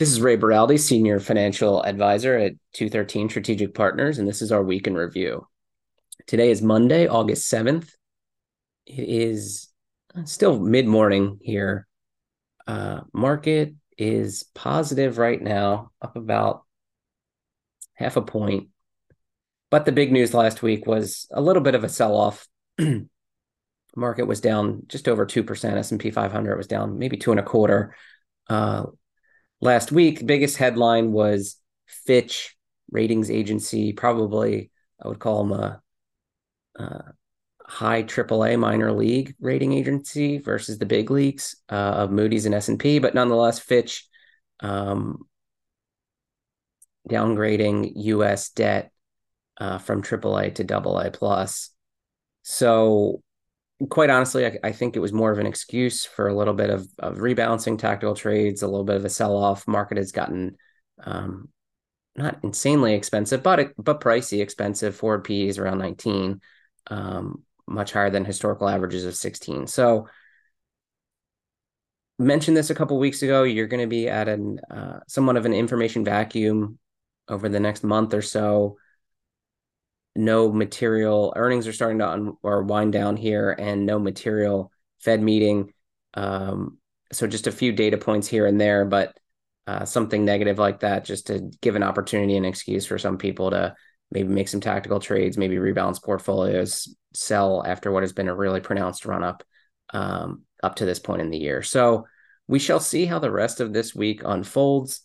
This is Ray Baraldi, Senior Financial Advisor at 213 Strategic Partners, and this is our Week in Review. Today is Monday, August 7th. It is still mid-morning here. Market is positive right now, up about half a point. But the big news last week was a little bit of a sell-off. Market was down just over 2%. S&P 500 was down maybe 2.25%. Last week, the biggest headline was Fitch ratings agency, probably I would call them a high AAA minor league rating agency versus the big leagues of Moody's and S&P. But nonetheless, Fitch downgrading U.S. debt from AAA to AA+. So quite honestly, I think it was more of an excuse for a little bit of rebalancing tactical trades, a little bit of a sell-off. Market has gotten not insanely expensive, but pricey expensive. Forward PE is around 19, much higher than historical averages of 16. So mentioned this a couple of weeks ago. You're going to be at somewhat of an information vacuum over the next month or so. No material earnings are starting to wind down here, and no material Fed meeting. So just a few data points here and there, but something negative like that just to give an opportunity and excuse for some people to maybe make some tactical trades, maybe rebalance portfolios, sell after what has been a really pronounced run up up to this point in the year. So we shall see how the rest of this week unfolds.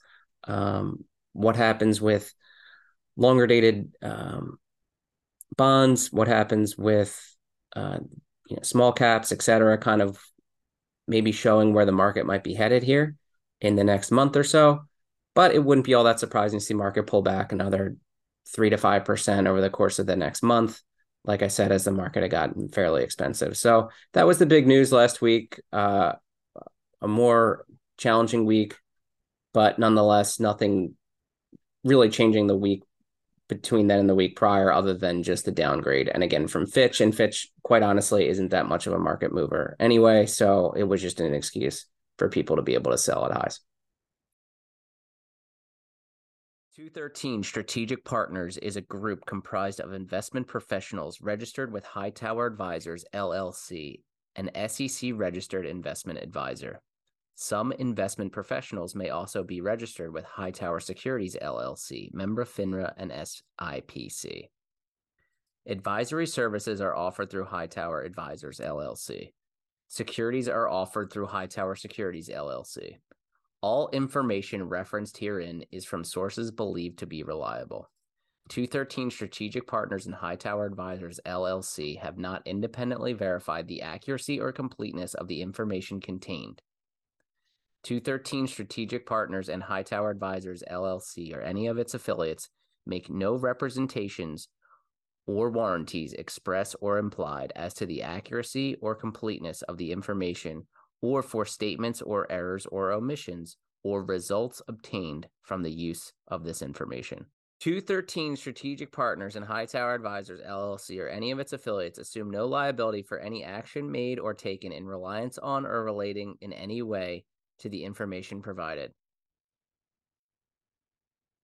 What happens with longer dated bonds, what happens with small caps, et cetera, kind of maybe showing where the market might be headed here in the next month or so. But it wouldn't be all that surprising to see market pull back another 3% to 5% over the course of the next month, like I said, as the market had gotten fairly expensive. So that was the big news last week, a more challenging week, but nonetheless, nothing really changing the week between then and the week prior, other than just the downgrade. And again, from Fitch, and Fitch, quite honestly, isn't that much of a market mover anyway. So it was just an excuse for people to be able to sell at highs. 213 Strategic Partners is a group comprised of investment professionals registered with Hightower Advisors, LLC, an SEC-registered investment advisor. Some investment professionals may also be registered with Hightower Securities, LLC, member of FINRA and SIPC. Advisory services are offered through Hightower Advisors, LLC. Securities are offered through Hightower Securities, LLC. All information referenced herein is from sources believed to be reliable. 213 Strategic Partners and Hightower Advisors, LLC have not independently verified the accuracy or completeness of the information contained. 213 Strategic Partners and Hightower Advisors, LLC, or any of its affiliates make no representations or warranties, express or implied, as to the accuracy or completeness of the information, or for statements or errors or omissions or results obtained from the use of this information. 213 Strategic Partners and Hightower Advisors, LLC, or any of its affiliates assume no liability for any action made or taken in reliance on or relating in any way to the information provided.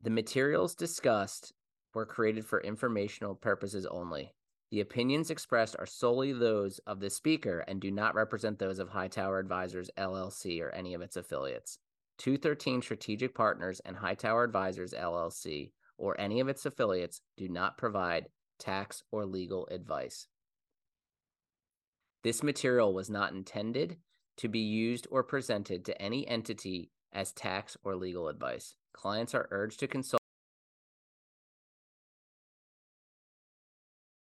The materials discussed were created for informational purposes only. The opinions expressed are solely those of the speaker and do not represent those of Hightower Advisors, LLC, or any of its affiliates. 213 Strategic Partners and Hightower Advisors, LLC, or any of its affiliates do not provide tax or legal advice. This material was not intended to be used or presented to any entity as tax or legal advice. Clients are urged to consult